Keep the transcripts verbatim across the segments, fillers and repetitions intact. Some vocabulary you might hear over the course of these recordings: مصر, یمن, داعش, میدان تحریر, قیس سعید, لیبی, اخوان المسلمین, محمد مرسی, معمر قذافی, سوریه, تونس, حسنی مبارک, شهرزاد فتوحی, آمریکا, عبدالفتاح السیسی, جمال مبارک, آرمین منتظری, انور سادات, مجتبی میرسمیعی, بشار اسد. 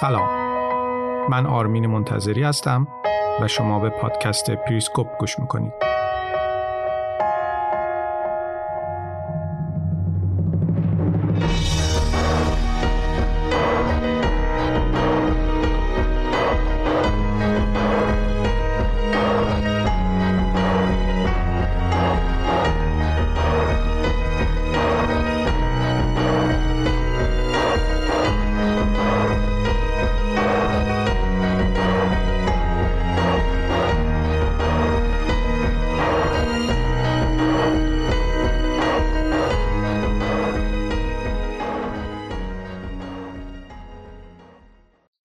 سلام، من آرمین منتظری هستم و شما به پادکست پیرسکوپ گوش میکنید.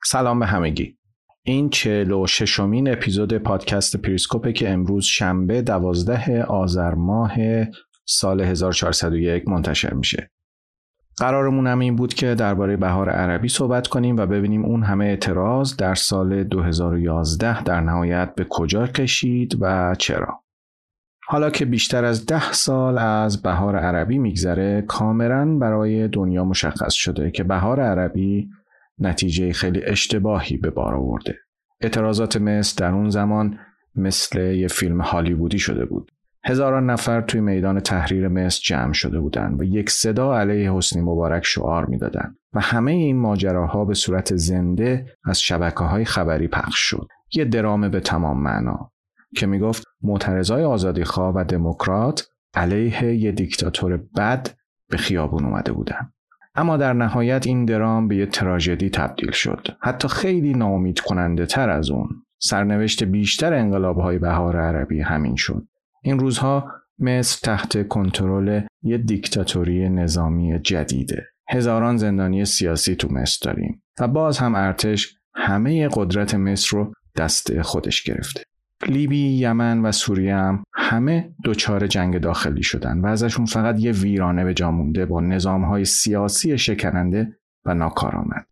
سلام به همگی. این چهل و ششمین اپیزود پادکست پیرسکوپه که امروز شنبه دوازده آذر ماه سال هزار و چهارصد و یک منتشر میشه. قرارمون هم این بود که درباره بهار عربی صحبت کنیم و ببینیم اون همه اعتراض در سال دو هزار و یازده در نهایت به کجا کشید و چرا. حالا که بیشتر از ده سال از بهار عربی میگذره، کاملا برای دنیا مشخص شده که بهار عربی نتیجه خیلی اشتباهی به بار آورده. اعتراضات مصر در اون زمان مثل یه فیلم هالیوودی شده بود. هزاران نفر توی میدان تحریر مصر جمع شده بودن و یک صدا علیه حسنی مبارک شعار میدادن و همه این ماجراها به صورت زنده از شبکه‌های خبری پخش شد. یه درام به تمام معنا که میگفت معترضای آزادیخواه و دموکرات علیه یه دیکتاتور بد به خیابون اومده بودن. اما در نهایت این درام به یه تراژدی تبدیل شد، حتی خیلی ناامید کننده تر از اون. سرنوشت بیشتر انقلاب‌های بهار عربی همین شد. این روزها مصر تحت کنترل یه دیکتاتوری نظامی جدیده. هزاران زندانی سیاسی تو مصر داریم و باز هم ارتش همه قدرت مصر رو دست خودش گرفته. لیبی، یمن و سوریه هم همه دوچار جنگ داخلی شدن و ازشون فقط یه ویرانه به جا مونده با نظام‌های سیاسی شکننده و ناکارآمد.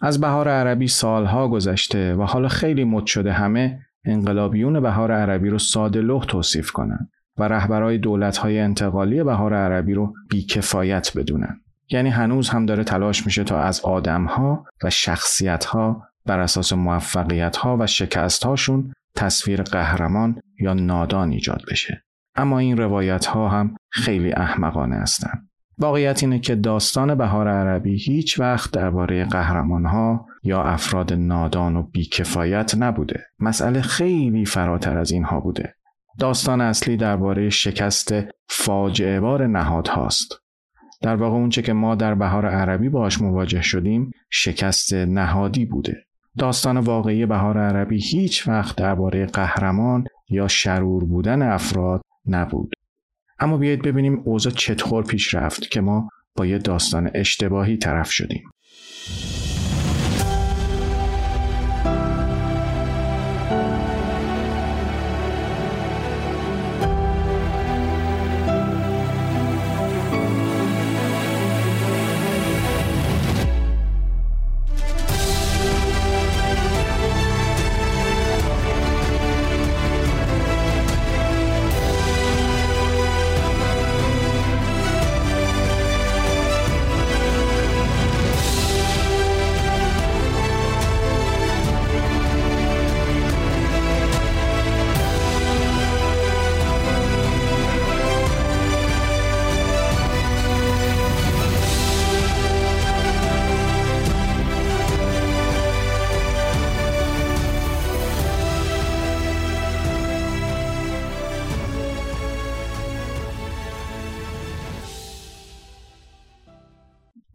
از بهار عربی سالها گذشته و حالا خیلی مد شده همه انقلابیون بهار عربی رو ساده‌لوح توصیف کنن و رهبرای دولت‌های انتقالی بهار عربی رو بی‌کفایت بدونن. یعنی هنوز هم داره تلاش میشه تا از آدم‌ها و شخصیت‌ها بر اساس موفقیت‌ها و شکست‌هاشون تصویر قهرمان یا نادان ایجاد بشه. اما این روایت ها هم خیلی احمقانه هستند. واقعیت اینه که داستان بهار عربی هیچ وقت درباره قهرمان ها یا افراد نادان و بیکفایت نبوده. مسئله خیلی فراتر از اینها بوده. داستان اصلی درباره شکست فاجعه بار نهاد هاست. در واقع اونچه که ما در بهار عربی باهاش مواجه شدیم شکست نهادی بوده. داستان واقعی بهار عربی هیچ وقت درباره قهرمان یا شرور بودن افراد نبود. اما بیایید ببینیم اوضاع چطور پیش رفت که ما با یه داستان اشتباهی طرف شدیم.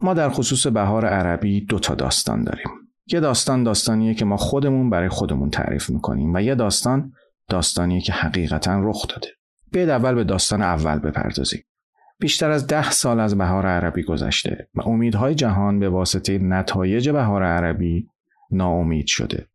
ما در خصوص بهار عربی دو تا داستان داریم. یه داستان داستانیه که ما خودمون برای خودمون تعریف میکنیم و یه داستان داستانیه که حقیقتاً رخ داده. بیاید اول به داستان اول بپردازیم. بیشتر از ده سال از بهار عربی گذشته و امیدهای جهان به واسطه نتایج بهار عربی ناامید شده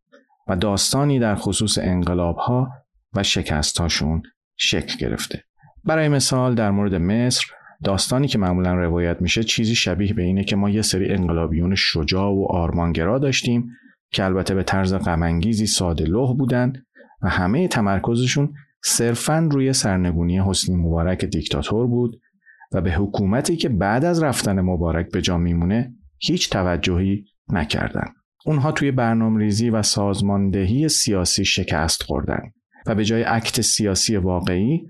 و داستانی در خصوص انقلاب‌ها و شکست‌هاشون شکل گرفته. برای مثال در مورد مصر، داستانی که معمولا روایت میشه چیزی شبیه به اینه که ما یه سری انقلابیون شجاع و آرمانگرا داشتیم که البته به طرز غم‌انگیزی ساده‌لوح بودن و همه تمرکزشون صرفاً روی سرنگونی حسنی مبارک دیکتاتور بود و به حکومتی که بعد از رفتن مبارک به جا میمونه هیچ توجهی نکردن. اونها توی برنامه‌ریزی و سازماندهی سیاسی شکست خوردن و به جای اکت سیاسی واقعی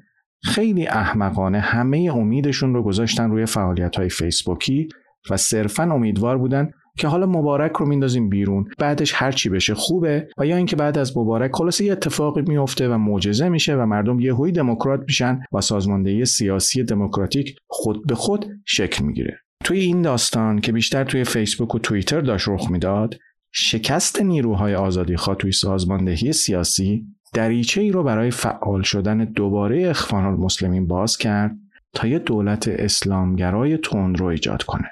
خیلی احمقانه همه امیدشون رو گذاشتن روی فعالیت‌های فیسبوکی و صرفاً امیدوار بودن که حالا مبارک رو میندازیم بیرون، بعدش هر چی بشه خوبه، و یا اینکه بعد از مبارک خلاصه یه اتفاقی میفته و معجزه میشه و مردم یهویی دموکرات میشن و سازماندهی سیاسی دموکراتیک خود به خود شکل میگیره. توی این داستان که بیشتر توی فیسبوک و توییتر داشت رخ میداد، شکست نیروهای آزادیخواه توی سازماندهی سیاسی دریچه‌ای رو برای فعال شدن دوباره اخوان المسلمین باز کرد تا یه دولت اسلامگرای تند رو ایجاد کنه.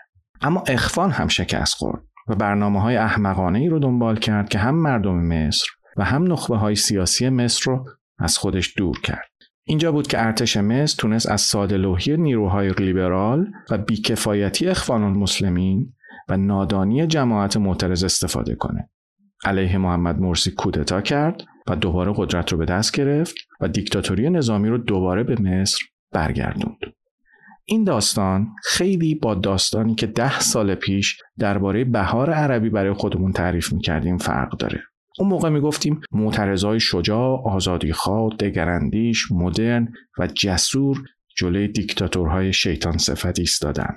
اما اخوان هم شکست خورد و برنامه‌های احمقانه‌ای رو دنبال کرد که هم مردم مصر و هم نخبه‌های سیاسی مصر رو از خودش دور کرد. اینجا بود که ارتش مصر تونست از ساده‌لوحی نیروهای لیبرال و بیکفایتی اخوان المسلمین و نادانی جماعت معترض استفاده کنه. علیه محمد مرسی کودتا کرد و دوباره قدرت رو به دست گرفت و دیکتاتوری نظامی رو دوباره به مصر برگردوند. این داستان خیلی با داستانی که ده سال پیش درباره بهار عربی برای خودمون تعریف می‌کردیم فرق داره. اون موقع می‌گفتیم معترضای شجاع، آزادیخواه، دگراندیش، مدرن و جسور جلوی دیکتاتورهای شیطان صفت ایستادن.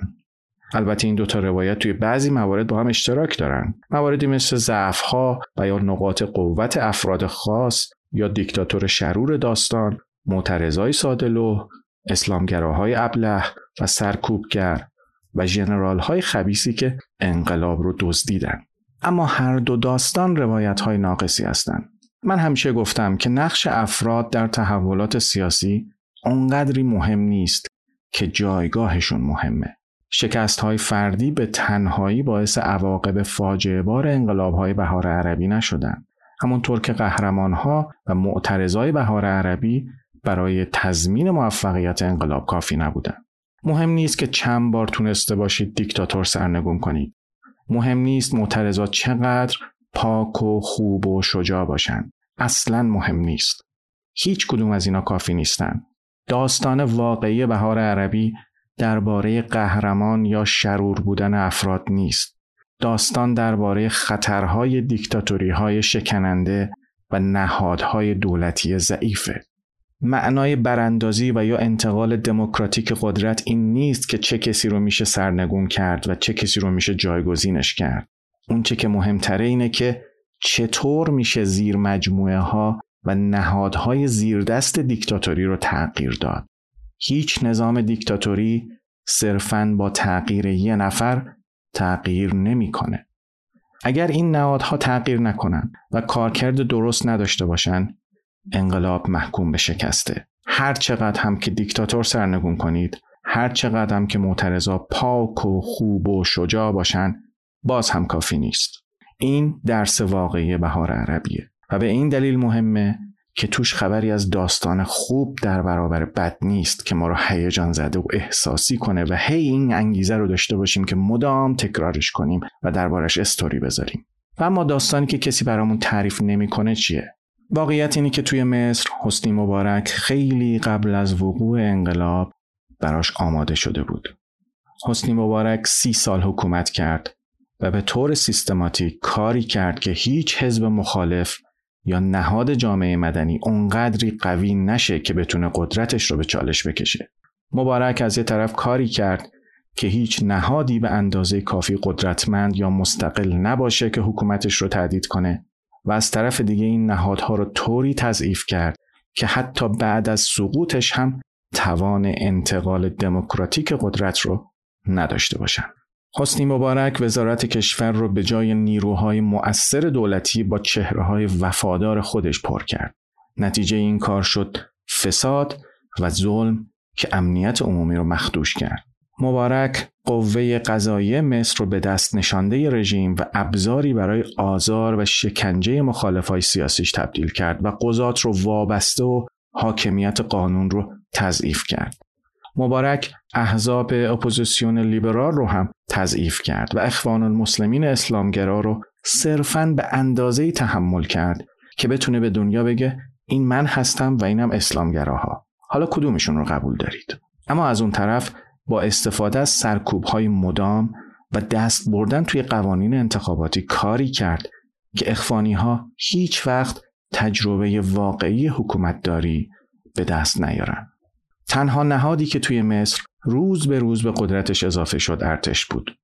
البته این دوتا روایت توی بعضی موارد با هم اشتراک دارن. مواردی مثل ضعف‌ها و یا نقاط قوت افراد خاص یا دیکتاتور شرور داستان، معترضای ساده‌لوح، اسلامگراهای ابله و سرکوبگر و ژنرال‌های خبیثی که انقلاب رو دزدیدن. اما هر دو داستان روایت‌های ناقصی هستند. من همیشه گفتم که نقش افراد در تحولات سیاسی اونقدری مهم نیست که جایگاهشون مهمه. شکست‌های فردی به تنهایی باعث عواقب فاجعه‌بار انقلاب‌های بهار عربی نشدن. همونطور که قهرمان‌ها و معترضای بهار عربی برای تضمین موفقیت انقلاب کافی نبودن. مهم نیست که چند بار تونسته باشید دیکتاتور سرنگون کنید. مهم نیست معترضات چقدر پاک و خوب و شجاع باشن. اصلاً مهم نیست. هیچ کدوم از اینا کافی نیستن. داستان واقعی بهار عربی درباره قهرمان یا شرور بودن افراد نیست. داستان درباره خطرهای دیکتاتوری‌های شکننده و نهادهای دولتی ضعیفه. معنای براندازی و یا انتقال دموکراتیک قدرت این نیست که چه کسی رو میشه سرنگون کرد و چه کسی رو میشه جایگزینش کرد. اون چه که مهمتره اینه که چطور میشه زیر مجموعه ها و نهادهای زیر دست دیکتاتوری رو تغییر داد. هیچ نظام دیکتاتوری صرفاً با تغییر یه نفر تغییر نمیکنه. اگر این نهادها تغییر نکنن و کارکرد درست نداشته باشن، انقلاب محکوم به شکسته. هر چقدر هم که دیکتاتور سرنگون کنید، هر چقدر هم که معترضا پاک و خوب و شجاع باشن، باز هم کافی نیست. این درس واقعی بهار عربیه و به این دلیل مهمه که توش خبری از داستان خوب در برابر بد نیست که ما رو هیجان زده و احساسی کنه و هی این انگیزه رو داشته باشیم که مدام تکرارش کنیم و دربارش استوری بذاریم. و اما داستانی که کسی برامون تعریف نمی‌کنه چیه؟ واقعیت اینه که توی مصر حسنی مبارک خیلی قبل از وقوع انقلاب براش آماده شده بود. حسنی مبارک سی سال حکومت کرد و به طور سیستماتیک کاری کرد که هیچ حزب مخالف یا نهاد جامعه مدنی اونقدری قوی نشه که بتونه قدرتش رو به چالش بکشه. مبارک از یه طرف کاری کرد که هیچ نهادی به اندازه کافی قدرتمند یا مستقل نباشه که حکومتش رو تهدید کنه، و از طرف دیگه این نهادها رو طوری تضعیف کرد که حتی بعد از سقوطش هم توان انتقال دموکراتیک قدرت رو نداشته باشن. حسنی مبارک وزارت کشور رو به جای نیروهای مؤثر دولتی با چهره‌های وفادار خودش پر کرد. نتیجه این کار شد فساد و ظلم که امنیت عمومی رو مخدوش کرد. مبارک قوه قضاییه مصر رو به دست نشانده رژیم و ابزاری برای آزار و شکنجه مخالفای سیاسیش تبدیل کرد و قضات رو وابسته و حاکمیت قانون رو تضعیف کرد. مبارک احزاب اپوزیسیون لیبرال رو هم تضعیف کرد و اخوان المسلمین اسلامگرا رو صرفاً به اندازه‌ای تحمل کرد که بتونه به دنیا بگه این من هستم و اینم اسلامگراها. حالا کدومشون رو قبول دارید؟ اما از اون طرف با استفاده از سرکوب‌های مدام و دست بردن توی قوانین انتخاباتی کاری کرد که اخوانی‌ها هیچ وقت تجربه واقعی حکومتداری به دست نیارن. تنها نهادی که توی مصر روز به روز به قدرتش اضافه شد ارتش بود.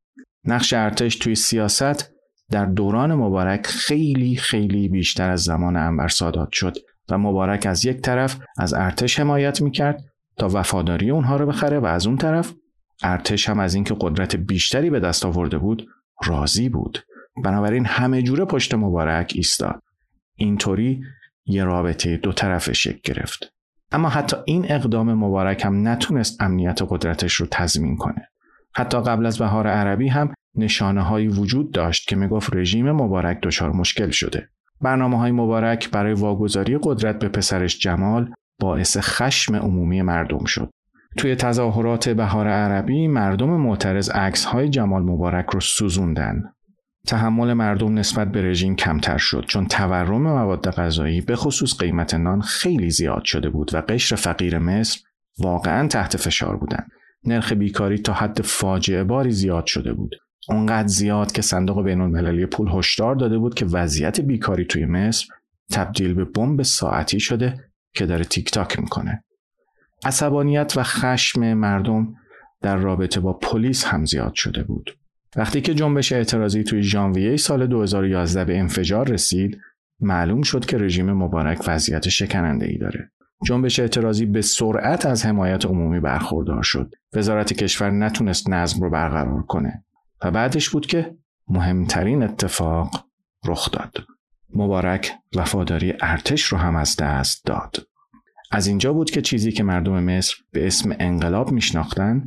نقش ارتش توی سیاست در دوران مبارک خیلی خیلی بیشتر از زمان انور سادات شد و مبارک از یک طرف از ارتش حمایت میکرد تا وفاداری اونها رو بخره و از اون طرف ارتش هم از اینکه قدرت بیشتری به دست آورده بود راضی بود. بنابراین همه جوره پشت مبارک ایستاد. اینطوری یه رابطه دو طرفه شکل گرفت. اما حتی این اقدام مبارک هم نتونست امنیت قدرتش رو تضمین کنه. حتی قبل از بهار عربی هم نشانه‌هایی وجود داشت که میگفت رژیم مبارک دچار مشکل شده. برنامه‌های مبارک برای واگذاری قدرت به پسرش جمال باعث خشم عمومی مردم شد. توی تظاهرات بهار عربی مردم معترض عکس‌های جمال مبارک رو سوزوندن. تحمل مردم نسبت به رژیم کمتر شد چون تورم مواد غذایی به خصوص قیمت نان خیلی زیاد شده بود و قشر فقیر مصر واقعاً تحت فشار بودن. نرخ بیکاری تا حد فاجعه باری زیاد شده بود. اونقدر زیاد که صندوق بین‌المللی پول هشدار داده بود که وضعیت بیکاری توی مصر تبدیل به بمب ساعتی شده که داره تیک تاک میکنه. عصبانیت و خشم مردم در رابطه با پلیس هم زیاد شده بود. وقتی که جنبش اعتراضی توی ژانویه سال دو هزار و یازده به انفجار رسید، معلوم شد که رژیم مبارک وضعیت شکننده‌ای داره. جنبش اعتراضی به سرعت از حمایت عمومی برخوردار شد. وزارت کشور نتونست نظم رو برقرار کنه و بعدش بود که مهمترین اتفاق رخ داد. مبارک وفاداری ارتش رو هم از دست داد. از اینجا بود که چیزی که مردم مصر به اسم انقلاب میشناختن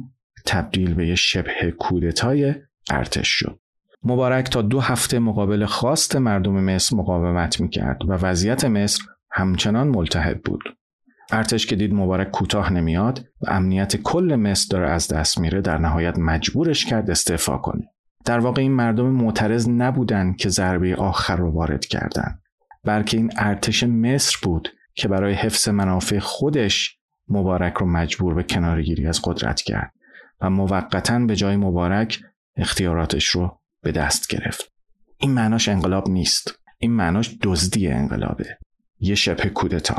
تبدیل به یه شبه کودتای ارتش شد. مبارک تا دو هفته مقابل خواست مردم مصر مقاومت میکرد و وضعیت مصر همچنان ملتهب بود. ارتش که دید مبارک کوتاه نمیاد و امنیت کل مصر داره از دست میره، در نهایت مجبورش کرد استعفا کنه. در واقع این مردم معترض نبودن که ضربه آخر رو وارد کردن، بلکه این ارتش مصر بود که برای حفظ منافع خودش مبارک رو مجبور به کناره‌گیری از قدرت کرد و موقتاً به جای مبارک اختیاراتش رو به دست گرفت. این معناش انقلاب نیست، این معناش دزدی انقلابه، یه شبه کودتا.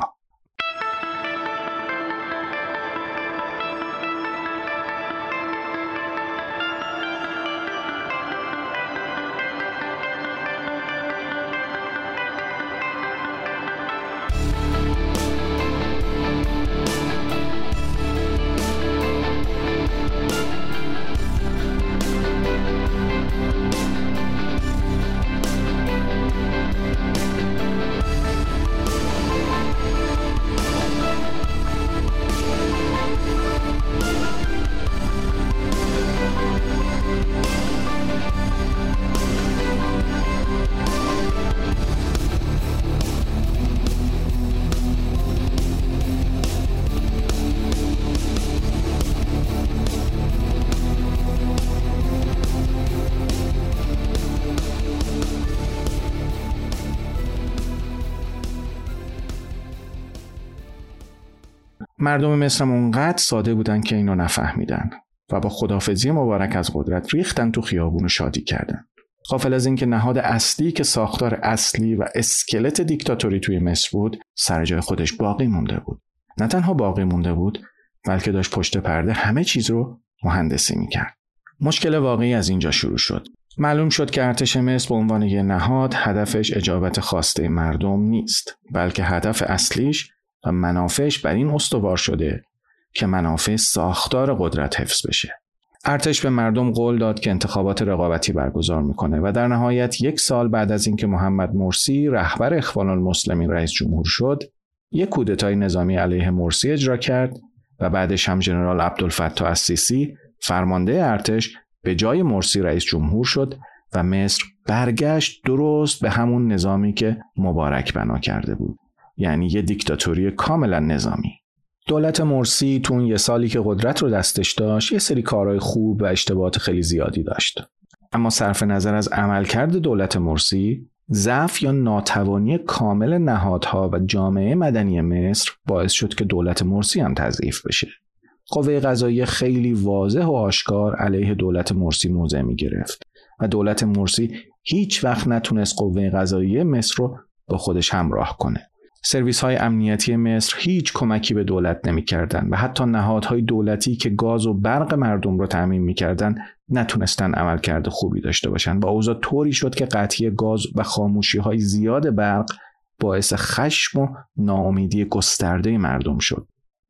مردم مصر هم اونقدر ساده بودن که اینو نفهمیدن و با خدافزی مبارک از قدرت ریختن تو خیابون و شادی کردن. غافل از اینکه نهاد اصلی که ساختار اصلی و اسکلت دیکتاتوری توی مصر بود سر جای خودش باقی مونده بود. نه تنها باقی مونده بود، بلکه داشت پشت پرده همه چیز رو مهندسی میکرد. مشکل واقعی از اینجا شروع شد. معلوم شد که ارتش مصر به عنوان یه نهاد هدفش اجابت خواسته مردم نیست، بلکه هدف اصلیش و منافعش بر این استوار شده که منافع ساختار قدرت حفظ بشه. ارتش به مردم قول داد که انتخابات رقابتی برگزار میکنه و در نهایت یک سال بعد از اینکه محمد مرسی رهبر اخوان المسلمین رئیس جمهور شد، یک کودتای نظامی علیه مرسی اجرا کرد و بعدش هم ژنرال عبدالفتاح السیسی فرمانده ارتش به جای مرسی رئیس جمهور شد و مصر برگشت درست به همون نظامی که مبارک بنا کرده بود. یعنی یه دیکتاتوری کاملا نظامی. دولت مرسی تو اون یه سالی که قدرت رو دستش داشت یه سری کارهای خوب و اشتباهات خیلی زیادی داشت. اما صرف نظر از عملکرد دولت مرسی، ضعف یا ناتوانی کامل نهادها و جامعه مدنی مصر باعث شد که دولت مرسی هم تضعیف بشه. قوه قضاییه خیلی واضح و آشکار علیه دولت مرسی موضع می گرفت و دولت مرسی هیچ وقت نتونست قوه قضاییه مصر رو با خودش همراه کنه. سرویس‌های امنیتی مصر هیچ کمکی به دولت نمی‌کردند و حتی نهادهای دولتی که گاز و برق مردم رو تامین می‌کردند نتونستن عملکرد خوبی داشته باشن و اوضاع طوری شد که قطعی گاز و خاموشی‌های زیاد برق باعث خشم و ناامیدی گسترده مردم شد.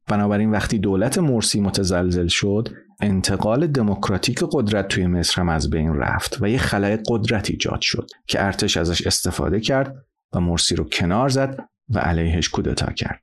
بنابراین وقتی دولت مرسی متزلزل شد، انتقال دموکراتیک قدرت توی مصر هم از بین رفت و یه خلأ قدرت ایجاد شد که ارتش ازش استفاده کرد و مرسی رو کنار زد و علیهش کودتا کرد.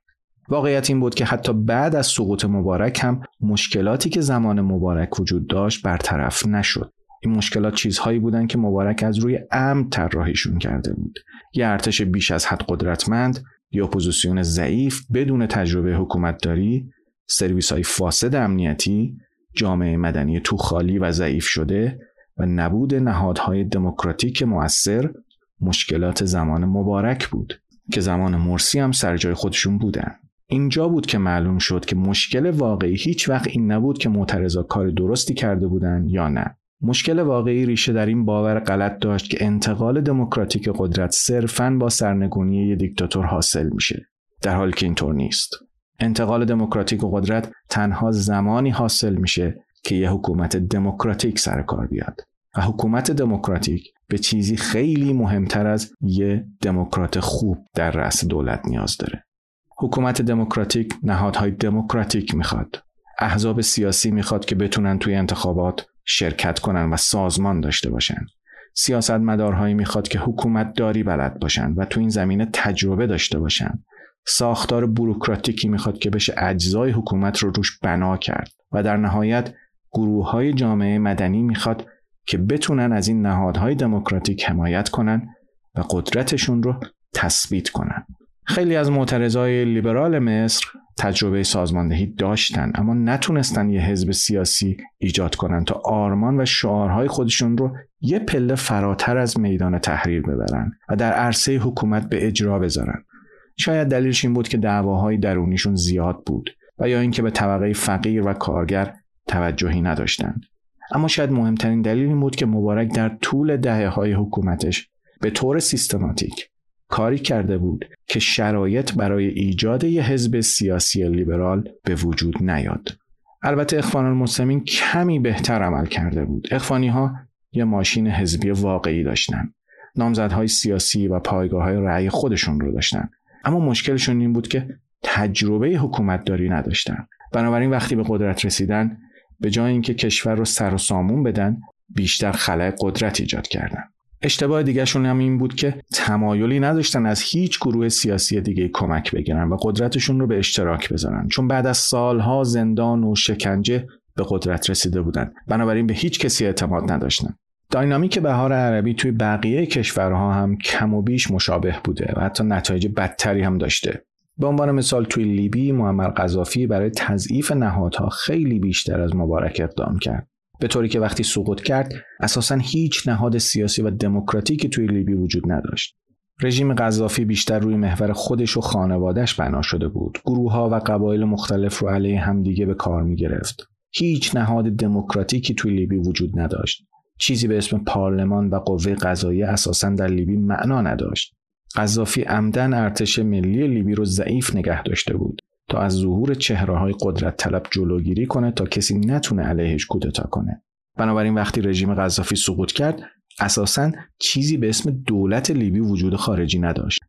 واقعیت این بود که حتی بعد از سقوط مبارک هم مشکلاتی که زمان مبارک وجود داشت برطرف نشد. این مشکلات چیزهایی بودن که مبارک از روی عمد طراحیشون کرده بود. یه ارتش بیش از حد قدرتمند، یه اپوزیسیون ضعیف بدون تجربه حکومتداری، سرویس‌های فاسد امنیتی، جامعه مدنی تو خالی و ضعیف شده و نبود نهادهای دموکراتیک مؤثر مشکلات زمان مبارک بود که زمان مرسی هم سر جای خودشون بودن. اینجا بود که معلوم شد که مشکل واقعی هیچ وقت این نبود که معترضا کار درستی کرده بودن یا نه. مشکل واقعی ریشه در این باور غلط داشت که انتقال دموکراتیک قدرت صرفاً با سرنگونی یک دیکتاتور حاصل میشه، در حالی که اینطور نیست. انتقال دموکراتیک قدرت تنها زمانی حاصل میشه که یه حکومت دموکراتیک سر کار بیاد. و حکومت دموکراتیک به چیزی خیلی مهمتر از یه دموکرات خوب در رأس دولت نیاز داره. حکومت دموکراتیک نهادهای دموکراتیک میخواد. احزاب سیاسی میخواد که بتونن توی انتخابات شرکت کنن و سازمان داشته باشن. سیاستمدارهایی میخواد که حکومت داری بلد باشن و تو این زمینه تجربه داشته باشن. ساختار بوروکراتیکی میخواد که بشه اجزای حکومت رو روش بنا کرد و در نهایت گروه‌های جامعه مدنی میخواد که بتونن از این نهادهای دموکراتیک حمایت کنن و قدرتشون رو تثبیت کنن. خیلی از معترضای لیبرال مصر تجربه سازماندهی داشتن اما نتونستن یه حزب سیاسی ایجاد کنن تا آرمان و شعارهای خودشون رو یه پله فراتر از میدان تحریر ببرن و در عرصه حکومت به اجرا بذارن. شاید دلیلش این بود که دعواهای درونیشون زیاد بود و یا اینکه به طبقه فقیر و کارگر توجهی نداشتند. اما شاید مهمترین دلیل این بود که مبارک در طول دهه‌های حکومتش به طور سیستماتیک کاری کرده بود که شرایط برای ایجاد یه حزب سیاسی لیبرال به وجود نیاد. البته اخوان المسلمین کمی بهتر عمل کرده بود. اخوانی‌ها یه ماشین حزبی واقعی داشتن. نامزدهای سیاسی و پایگاه‌های رأی خودشون رو داشتن. اما مشکلشون این بود که تجربه حکومتداری نداشتن. بنابراین وقتی به قدرت رسیدن، به جای اینکه کشور رو سر و سامون بدن، بیشتر خلأ قدرت ایجاد کردن. اشتباه دیگه‌شون هم این بود که تمایلی نداشتن از هیچ گروه سیاسی دیگه کمک بگیرن و قدرتشون رو به اشتراک بذارن، چون بعد از سالها زندان و شکنجه به قدرت رسیده بودن. بنابراین به هیچ کسی اعتماد نداشتن. داینامیک بهار عربی توی بقیه کشورها هم کم و بیش مشابه بوده و حتی نتایج بدتری هم داشته. به عنوان مثال توی لیبی معمر قذافی برای تضعیف نهادها خیلی بیشتر از مبارک اقدام کرد، به طوری که وقتی سقوط کرد اساساً هیچ نهاد سیاسی و دموکراتیکی توی لیبی وجود نداشت. رژیم قذافی بیشتر روی محور خودش و خانواده‌اش بنا شده بود. گروه‌ها و قبایل مختلف رو علیه همدیگه به کار می‌گرفت. هیچ نهاد دموکراتیکی توی لیبی وجود نداشت. چیزی به اسم پارلمان و قوه قضاییه اساساً در لیبی معنا نداشت. قذافی عمدن ارتش ملی لیبی رو ضعیف نگه داشته بود تا از ظهور چهره‌های قدرت طلب جلوگیری کنه تا کسی نتونه علیهش کودتا کنه. بنابراین وقتی رژیم قذافی سقوط کرد، اساساً چیزی به اسم دولت لیبی وجود خارجی نداشت.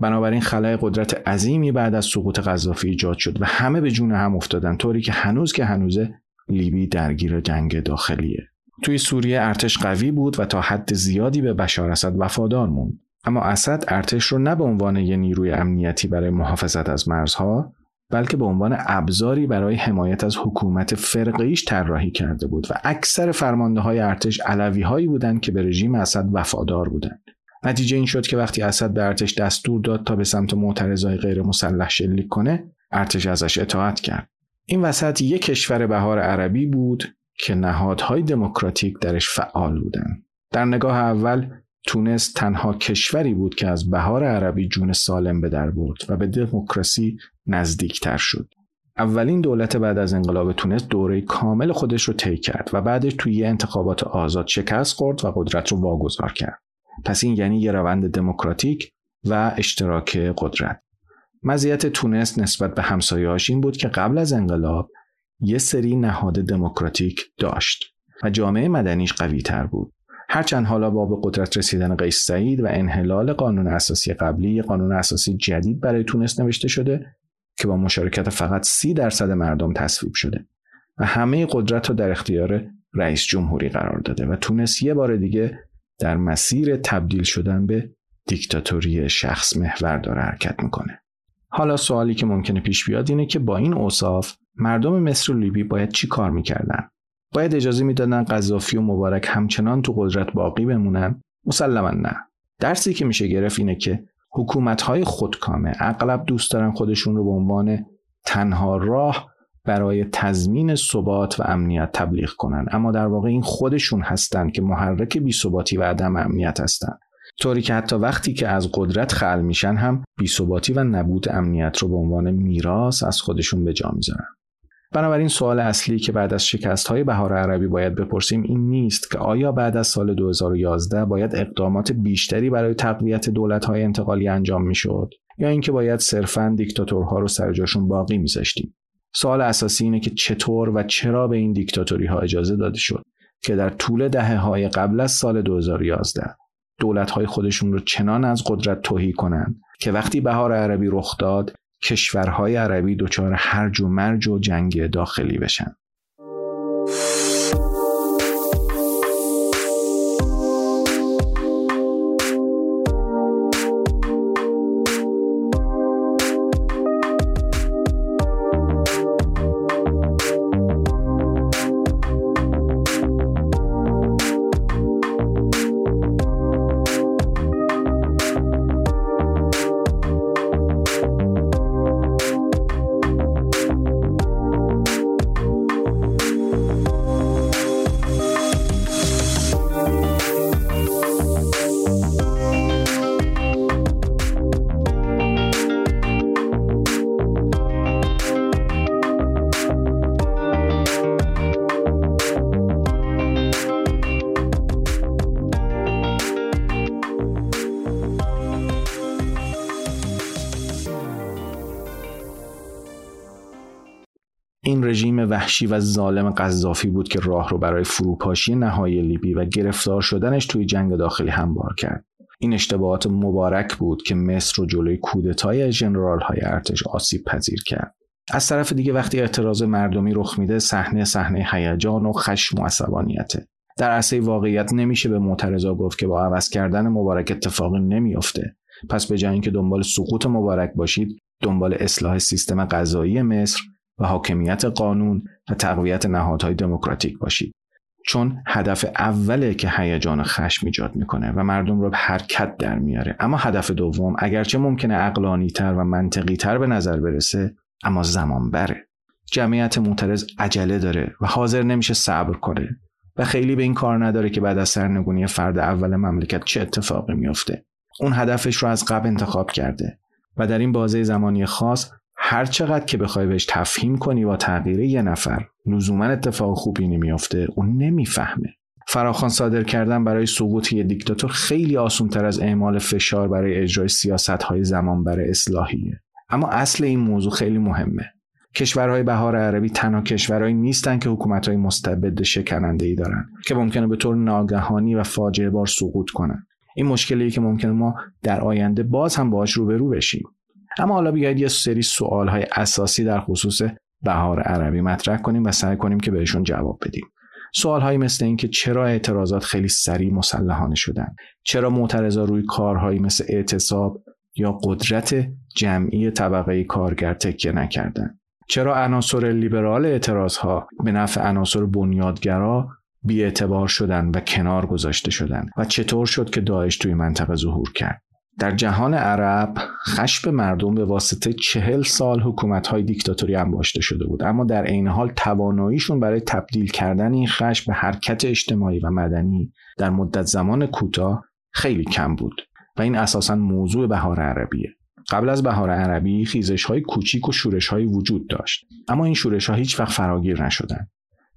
بنابراین خلأ قدرت عظیمی بعد از سقوط قذافی ایجاد شد و همه به جون هم افتادن، طوری که هنوز که هنوزه لیبی درگیر جنگ داخلیه. توی سوریه ارتش قوی بود و تا حد زیادی به بشار اسد وفادار موند. اما اسد ارتش رو نه به عنوان یه نیروی امنیتی برای محافظت از مرزها، بلکه به عنوان ابزاری برای حمایت از حکومت فرقه‌ایش طراحی کرده بود و اکثر فرمانده‌های ارتش علوی‌هایی بودند که به رژیم اسد وفادار بودند. نتیجه این شد که وقتی اسد به ارتش دستور داد تا به سمت معترضای غیر مسلح شلیک کنه، ارتش ازش اطاعت کرد. این وسط یک کشور بهار عربی بود که نهادهای دموکراتیک درش فعال بودند. در نگاه اول تونس تنها کشوری بود که از بهار عربی جون سالم به در برد و به دموکراسی نزدیکتر شد. اولین دولت بعد از انقلاب تونس دوره کامل خودش رو طی کرد و بعدش توی انتخابات آزاد شکست خورد و قدرت رو واگذار کرد. پس این یعنی یه روند دموکراتیک و اشتراک قدرت. مزیت تونس نسبت به همسایه‌هاش این بود که قبل از انقلاب یه سری نهاد دموکراتیک داشت و جامعه مدنیش قوی تر بود. هرچند حالا با به قدرت رسیدن قیس سعید و انحلال قانون اساسی قبلی یه قانون اساسی جدید برای تونس نوشته شده که با مشارکت فقط سی درصد مردم تصویب شده و همه قدرت رو در اختیار رئیس جمهوری قرار داده و تونس یه بار دیگه در مسیر تبدیل شدن به دیکتاتوری شخص محور داره حرکت میکنه. حالا سوالی که ممکنه پیش بیاد اینه که با این اوصاف مردم مصر و لیبی باید چی کار میکردن؟ باید اجازه میدادن قذافی و مبارک همچنان تو قدرت باقی بمونن؟ مسلماً نه. درسی که میشه گرفت اینه که حکومت‌های خودکامه اغلب دوست دارن خودشون رو به عنوان تنها راه برای تضمین ثبات و امنیت تبلیغ کنن، اما در واقع این خودشون هستن که محرک بی‌ثباتی و عدم امنیت هستن، طوری که حتی وقتی که از قدرت خلع میشن هم بی‌ثباتی و نبود امنیت رو به عنوان میراث از خودشون به جا میذارن. بنابراین سوال اصلی که بعد از شکست‌های بهار عربی باید بپرسیم این نیست که آیا بعد از سال دو هزار و یازده باید اقدامات بیشتری برای تقویت دولت‌های انتقالی انجام میشد یا اینکه باید صرفاً دیکتاتورها رو سر جاشون باقی میذاشتیم. سوال اساسی اینه که چطور و چرا به این دیکتاتوری‌ها اجازه داده شد که در طول دهه‌های قبل از سال دو هزار و یازده دولت‌های خودشون رو چنان از قدرت تهی کنند که وقتی بهار عربی رخ داد کشورهای عربی دچار هرج و مرج و جنگ داخلی بشن. رژیم وحشی و ظالم قذافی بود که راه رو برای فروپاشی نهایی لیبی و گرفتار شدنش توی جنگ داخلی هموار کرد. این اشتباهات مبارک بود که مصر رو جلوی کودتای ژنرال‌های ارتش آسیب پذیر کرد. از طرف دیگه وقتی اعتراض مردمی رخ میده صحنه صحنه هیجان و خشم و عصبانیته. در عرصه واقعیت نمیشه به معترضا گفت که با عوض کردن مبارک اتفاقی نمیافته. پس به جای اینکه دنبال سقوط مبارک باشید، دنبال اصلاح سیستم قضایی مصر و حاکمیت قانون و تقویت نهادهای دموکراتیک باشید، چون هدف اوله که هیجان و خشم ایجاد میکنه و مردم رو به حرکت در میاره. اما هدف دوم اگرچه ممکنه عقلانی تر و منطقی تر به نظر برسه اما زمان بره. جمعیت معترض عجله داره و حاضر نمیشه صبر کنه و خیلی به این کار نداره که بعد از سرنگونی فرد اول مملکت چه اتفاقی میفته. اون هدفش رو از قبل انتخاب کرده و در این بازه زمانی خاص هر چقدر که بخوای بهش تفهیم کنی و تغییر یه نفر لزوما اتفاق خوبی نمیافته، اون نمیفهمه. فراخوان صادر کردن برای سقوط یه دیکتاتور خیلی آسان‌تر از اعمال فشار برای اجرای سیاست‌های زمانبر اصلاحیه. اما اصل این موضوع خیلی مهمه. کشورهای بهار عربی تنها کشورهایی نیستن که حکومت‌های مستبد شکننده‌ای دارن که ممکنه به طور ناگهانی و فاجعه‌بار سقوط کنن. این مشکلیه که ممکنه ما در آینده باز هم باهاش روبرو بشیم. اما حالا بیایید یه سری سوال‌های اساسی در خصوص بهار عربی مطرح کنیم و سعی کنیم که بهشون جواب بدیم. سوال‌هایی مثل این که چرا اعتراضات خیلی سریع مسلحانه شدن؟ چرا معترضا روی کارهایی مثل اعتصاب یا قدرت جمعی طبقه کارگر تکیه نکردند؟ چرا عناصر لیبرال اعتراض‌ها به نفع عناصر بنیادگرا بی‌اعتبار شدن و کنار گذاشته شدن؟ و چطور شد که داعش توی منطقه ظهور کرد؟ در جهان عرب خشم مردم به واسطه چهل سال حکومت‌های دیکتاتوری انباشته شده بود، اما در عین حال تواناییشون برای تبدیل کردن این خشم به حرکت اجتماعی و مدنی در مدت زمان کوتاه خیلی کم بود و این اساساً موضوع بهار عربیه. قبل از بهار عربی خیزش‌های کوچیک و شورش‌هایی وجود داشت، اما این شورش‌ها هیچ وقت فراگیر نشدند.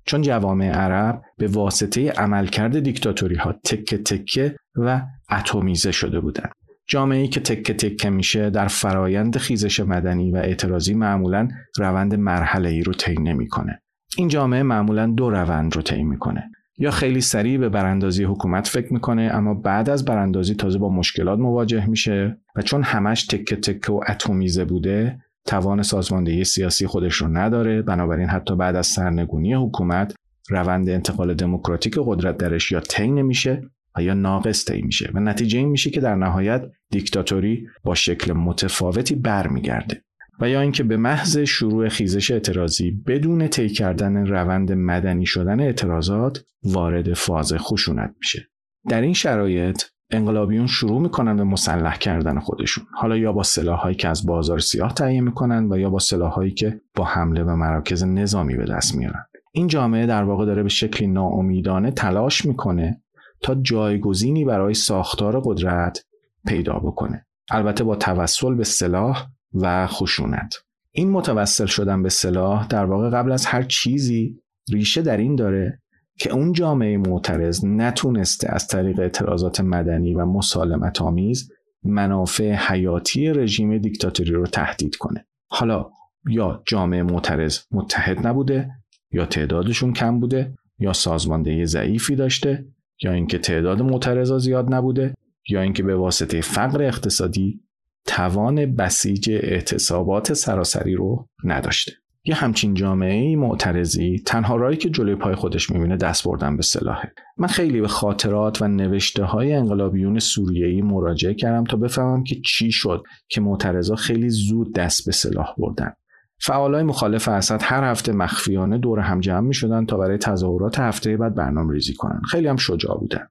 چون جوامع عرب به واسطه عملکرد دیکتاتوری‌ها تکه تکه و اتمیزه شده بودند. جامعه‌ای که تکه تکه میشه در فرایند خیزش مدنی و اعتراضی معمولاً روند مرحله‌ای رو طی نمی‌کنه. این جامعه معمولاً دو روند رو طی می‌کنه. یا خیلی سریع به براندازی حکومت فکر میکنه، اما بعد از براندازی تازه با مشکلات مواجه میشه و چون همش تکه تکه و اتمیزه بوده توان سازماندهی سیاسی خودش رو نداره، بنابراین حتی بعد از سرنگونی حکومت روند انتقال دموکراتیک قدرت درش یا طی نمیشه و یا ناقص طی میشه و نتیجه این میشه که در نهایت دیکتاتوری با شکل متفاوتی برمیگرده. و یا اینکه به محض شروع خیزش اعتراضی بدون طی کردن روند مدنی شدن اعتراضات وارد فاز خشونت میشه. در این شرایط انقلابیون شروع میکنن به مسلح کردن خودشون، حالا یا با سلاح‌هایی که از بازار سیاه تهیه میکنن و یا با سلاح‌هایی که با حمله به مراکز نظامی به دست میارن. این جامعه در واقع داره به شکلی ناامیدانه تلاش میکنه تا جایگزینی برای ساختار قدرت پیدا بکنه، البته با توسل به سلاح و خشونت. این متوسل شدن به سلاح در واقع قبل از هر چیزی ریشه در این داره که اون جامعه معترض نتونسته از طریق اعتراضات مدنی و مسالمت آمیز منافع حیاتی رژیم دیکتاتوری رو تهدید کنه. حالا یا جامعه معترض متحد نبوده، یا تعدادشون کم بوده، یا سازماندهی ضعیفی داشته، یا اینکه تعداد معترضا زیاد نبوده، یا اینکه به واسطه فقر اقتصادی توان بسیج اعتصابات سراسری رو نداشته. یه همچین جامعه‌ای معترضی تنها راهی که جلوی پای خودش می‌بینه دست بردن به سلاحه. من خیلی به خاطرات و نوشته‌های انقلابیون سوریه‌ای مراجعه کردم تا بفهمم که چی شد که معترضا خیلی زود دست به سلاح بردن. فعالای مخالف اسد هر هفته مخفیانه دور هم جمع می‌شدن تا برای تظاهرات هفته بعد برنامه‌ریزی کنن. خیلی هم شجاع بودن.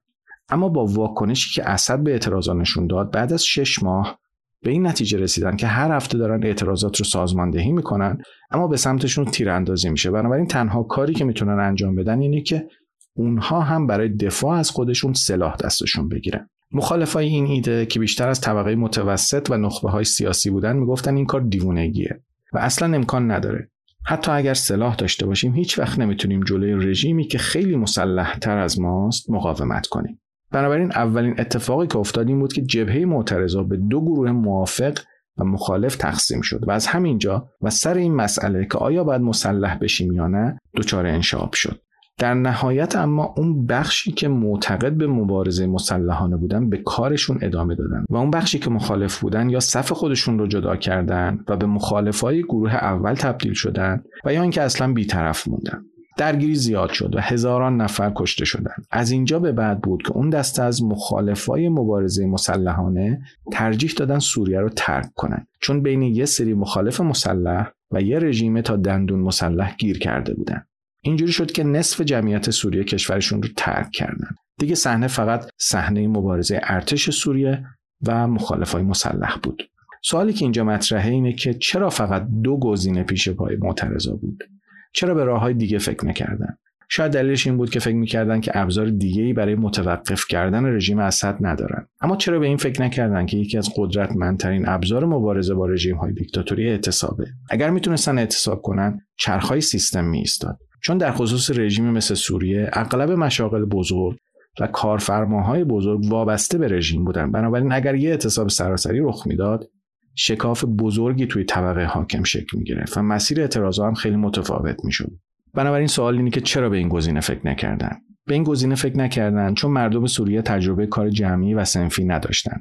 اما با واکنشی که اسد به اعتراضانشون داد بعد از شش ماه به این نتیجه رسیدن که هر هفته دارن اعتراضات رو سازماندهی میکنن اما به سمتشون تیراندازی میشه. بنابراین تنها کاری که میتونن انجام بدن اینه که اونها هم برای دفاع از خودشون سلاح دستشون بگیرن. مخالفای این ایده که بیشتر از طبقه متوسط و نخبه‌های سیاسی بودن میگفتن این کار دیوونگیه و اصلا امکان نداره. حتی اگر سلاح داشته باشیم هیچ وقت نمیتونیم جلوی رژیمی که خیلی مسلح‌تر از ماست مقاومت کنیم. بنابراین اولین اتفاقی که افتاد این بود که جبهه معترضا به دو گروه موافق و مخالف تقسیم شد و از همینجا و سر این مسئله که آیا باید مسلح بشیم یا نه دچار انشعاب شد. در نهایت اما اون بخشی که معتقد به مبارزه مسلحانه بودن به کارشون ادامه دادن و اون بخشی که مخالف بودن یا صف خودشون رو جدا کردن و به مخالفای گروه اول تبدیل شدن و یا اینکه اصلا بی‌طرف موندن. درگیری زیاد شد و هزاران نفر کشته شدند. از اینجا به بعد بود که اون دسته از مخالفای مبارزه مسلحانه ترجیح دادن سوریه رو ترک کنن، چون بین یه سری مخالف مسلح و یه رژیم تا دندون مسلح گیر کرده بودن. اینجوری شد که نصف جمعیت سوریه کشورشون رو ترک کردن. دیگه صحنه فقط صحنه مبارزه ارتش سوریه و مخالفای مسلح بود. سوالی که اینجا مطرحه اینه که چرا فقط دو گزینه پیش پای معترضا بود؟ چرا به راه‌های دیگه فکر نکردن؟ شاید دلیلش این بود که فکر می‌کردن که ابزار دیگه‌ای برای متوقف کردن رژیم اسد ندارن. اما چرا به این فکر نکردن که یکی از قدرتمندترین ابزار مبارزه با رژیم‌های دیکتاتوری اعتصابه؟ اگر می‌تونستن اعتصاب کنن، چرخ‌های سیستم می‌ایستاد. چون در خصوص رژیم مثل سوریه، اغلب مشاغل بزرگ و کارفرماهای بزرگ وابسته به رژیم بودن. بنابراین اگر یه اعتصاب سراسری رخ می‌داد، شکاف بزرگی توی طبقه حاکم شکل می‌گرفت و مسیر اعتراضا هم خیلی متفاوت می‌شد. بنابراین سوال اینه که چرا به این گزینه فکر نکردن؟ به این گزینه فکر نکردن چون مردم سوریه تجربه کار جمعی و صنفی نداشتن.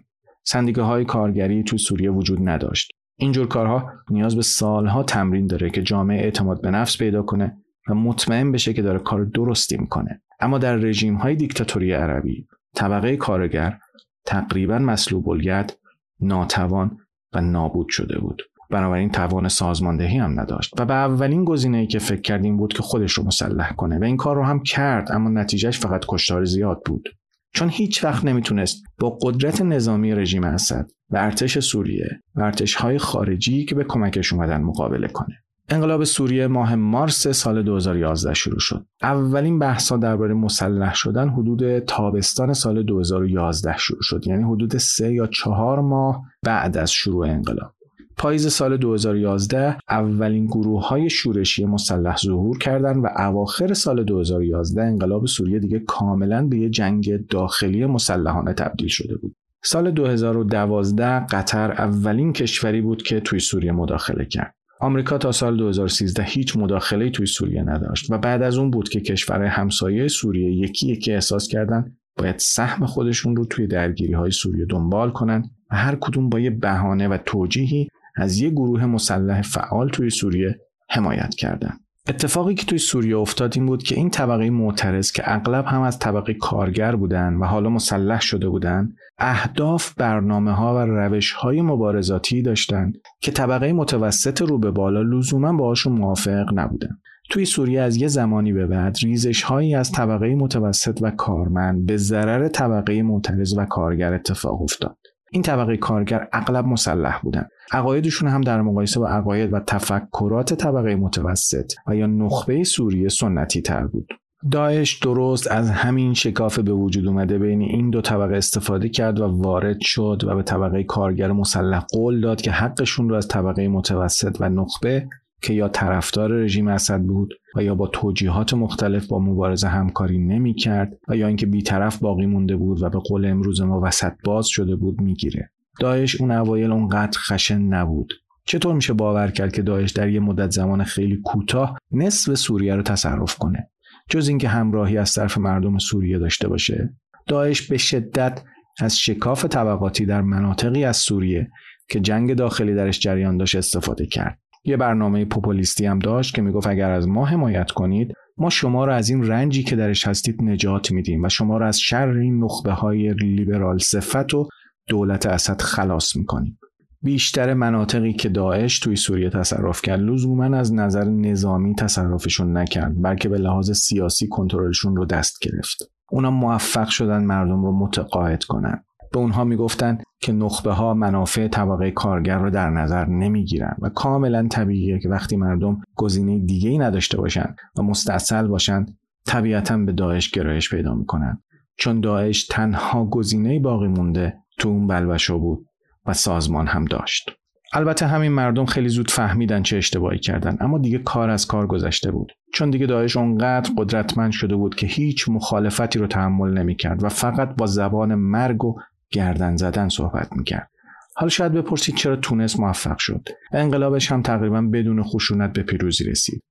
سندیکاهای کارگری توی سوریه وجود نداشت. اینجور کارها نیاز به سالها تمرین داره که جامعه اعتماد به نفس پیدا کنه و مطمئن بشه که داره کار درستی می‌کنه. اما در رژیم‌های دیکتاتوری عربی، طبقه کارگر تقریباً مسلوب الید، ناتوان و نابود شده بود. بنابراین توان سازماندهی هم نداشت و به اولین گزینه‌ای که فکر کردیم بود که خودش رو مسلح کنه و این کار رو هم کرد، اما نتیجهش فقط کشتار زیاد بود. چون هیچ وقت نمیتونست با قدرت نظامی رژیم اسد و ارتش سوریه و ارتش‌های خارجی که به کمکش اومدن مقابله کنه. انقلاب سوریه ماه مارس سال دو هزار و یازده شروع شد. اولین بحث‌ها درباره مسلح شدن حدود تابستان سال دو هزار و یازده شروع شد، یعنی حدود سه یا چهار ماه بعد از شروع انقلاب. پاییز سال دو هزار و یازده اولین گروه‌های شورشی مسلح ظهور کردند و اواخر سال دو هزار و یازده انقلاب سوریه دیگه کاملاً به یه جنگ داخلی مسلحانه تبدیل شده بود. سال دو هزار و دوازده قطر اولین کشوری بود که توی سوریه مداخله کرد. آمریکا تا سال دو هزار و سیزده هیچ مداخله‌ای توی سوریه نداشت و بعد از اون بود که کشورهای همسایه سوریه یکی یکی احساس کردن باید سهم خودشون رو توی درگیری‌های سوریه دنبال کنن و هر کدوم با یه بهانه و توجیهی از یه گروه مسلح فعال توی سوریه حمایت کردن. اتفاقی که توی سوریه افتاد این بود که این طبقه معترض که اغلب هم از طبقه کارگر بودن و حالا مسلح شده بودن، اهداف، برنامه‌ها و روش‌های مبارزاتی داشتن که طبقه متوسط رو به بالا لزوماً باهاشون موافق نبودن. توی سوریه از یه زمانی به بعد ریزش‌هایی از طبقه متوسط و کارمند به ضرر طبقه معترض و کارگر اتفاق افتاد. این طبقه کارگر اغلب مسلح بودن. عقایدشون هم در مقایسه با عقاید و تفکرات طبقه متوسط و یا نخبه سوریه سنتی تر بود. داعش درست از همین شکاف به وجود اومده بین این دو طبقه استفاده کرد و وارد شد و به طبقه کارگر مسلح قول داد که حقشون رو از طبقه متوسط و نخبه که یا طرفدار رژیم اسد بود و یا با توجیهات مختلف با مبارزه همکاری نمی کرد و یا اینکه بی‌طرف باقی مونده بود و به قول امروز ما وسط باز شده بود میگیره. داعش اون اوایل اونقدر خشن نبود. چطور میشه باور کرد که داعش در یه مدت زمان خیلی کوتاه نصف سوریه رو تصرف کنه؟ جز اینکه همراهی از طرف مردم سوریه داشته باشه. داعش به شدت از شکاف طبقاتی در مناطقی از سوریه که جنگ داخلی درش جریان داشت استفاده کرد. یه برنامه پوپولیستی هم داشت که میگفت اگر از ما حمایت کنید ما شما رو از این رنجی که درش هستید نجات میدیم و شما رو از شر این نخبه‌های لیبرال صفت و دولت اسد خلاص میکنیم. بیشتر مناطقی که داعش توی سوریه تصرف کرد لزوما از نظر نظامی تصرفشون نکرد، بلکه به لحاظ سیاسی کنترلشون رو دست گرفت. اونا موفق شدن مردم رو متقاعد کنن. به اونها میگفتن که نخبه ها منافع طبقه کارگر رو در نظر نمیگیرن و کاملا طبیعیه که وقتی مردم گزینه دیگه‌ای نداشته باشن و مستاصل باشن طبیعتاً به داعش گرایش پیدا میکنن، چون داعش تنها گزینه باقی مونده تو اون بلوشو بود و سازمان هم داشت. البته همین مردم خیلی زود فهمیدن چه اشتباهی کردن، اما دیگه کار از کار گذشته بود، چون دیگه داعش اونقدر قدرتمند شده بود که هیچ مخالفتی رو تحمل نمیکرد و فقط با زبان مرگ و گردن زدن صحبت میکرد. حالا شاید بپرسید چرا تونس موفق شد؟ انقلابش هم تقریبا بدون خشونت به پیروزی رسید.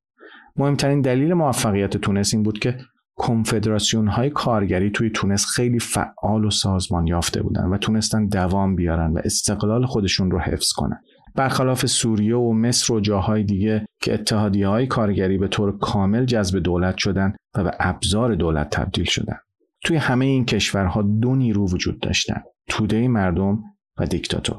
مهمترین دلیل موفقیت تونس این بود که کنفدراسیون های کارگری توی تونس خیلی فعال و سازمان یافته بودن و تونستن دوام بیارن و استقلال خودشون رو حفظ کنن. برخلاف سوریه و مصر و جاهای دیگه که اتحادیه های کارگری به طور کامل جذب دولت شدن و به ابزار دولت تبدیل شدن. توی همه این کشورها دو نیرو وجود داشتن، توده مردم و دیکتاتور.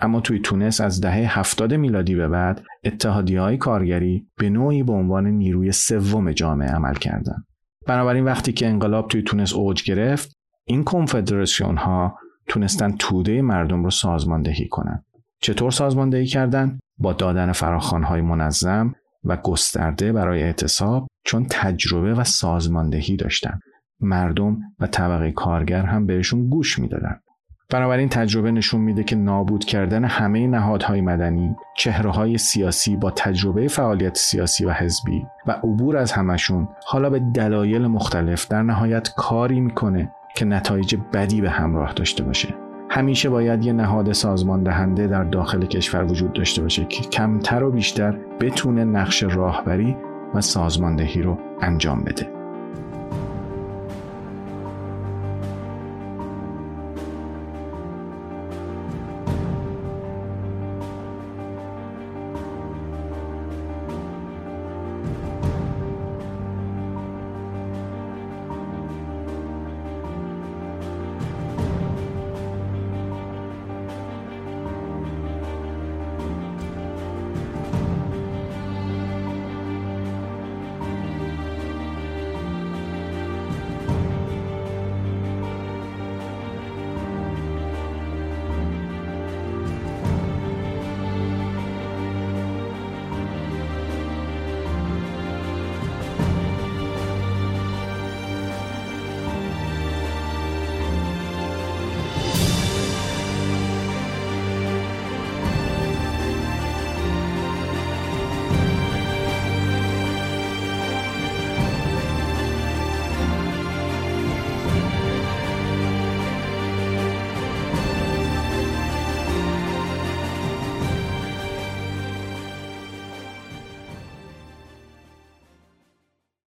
اما توی تونس از دهه هفتاد میلادی به بعد اتحادیه‌های کارگری به نوعی به عنوان نیروی سوم جامعه عمل کردند. بنابراین وقتی که انقلاب توی تونس اوج گرفت، این کنفدراسیون ها تونستن توده مردم رو سازماندهی کنن. چطور سازماندهی کردن؟ با دادن فراخوان‌های منظم و گسترده برای اعتصاب، چون تجربه و سازماندهی داشتن. مردم و طبقه کارگر هم بهشون گوش میدادن. بنابراین تجربه نشون میده که نابود کردن همه نهادهای مدنی، چهره‌های سیاسی با تجربه فعالیت سیاسی و حزبی و عبور از همشون حالا به دلایل مختلف در نهایت کاری میکنه که نتایج بدی به همراه داشته باشه. همیشه باید یه نهاد سازمان دهنده در داخل کشور وجود داشته باشه که کمتر و بیشتر بتونه نقش راهبری و سازماندهی رو انجام بده.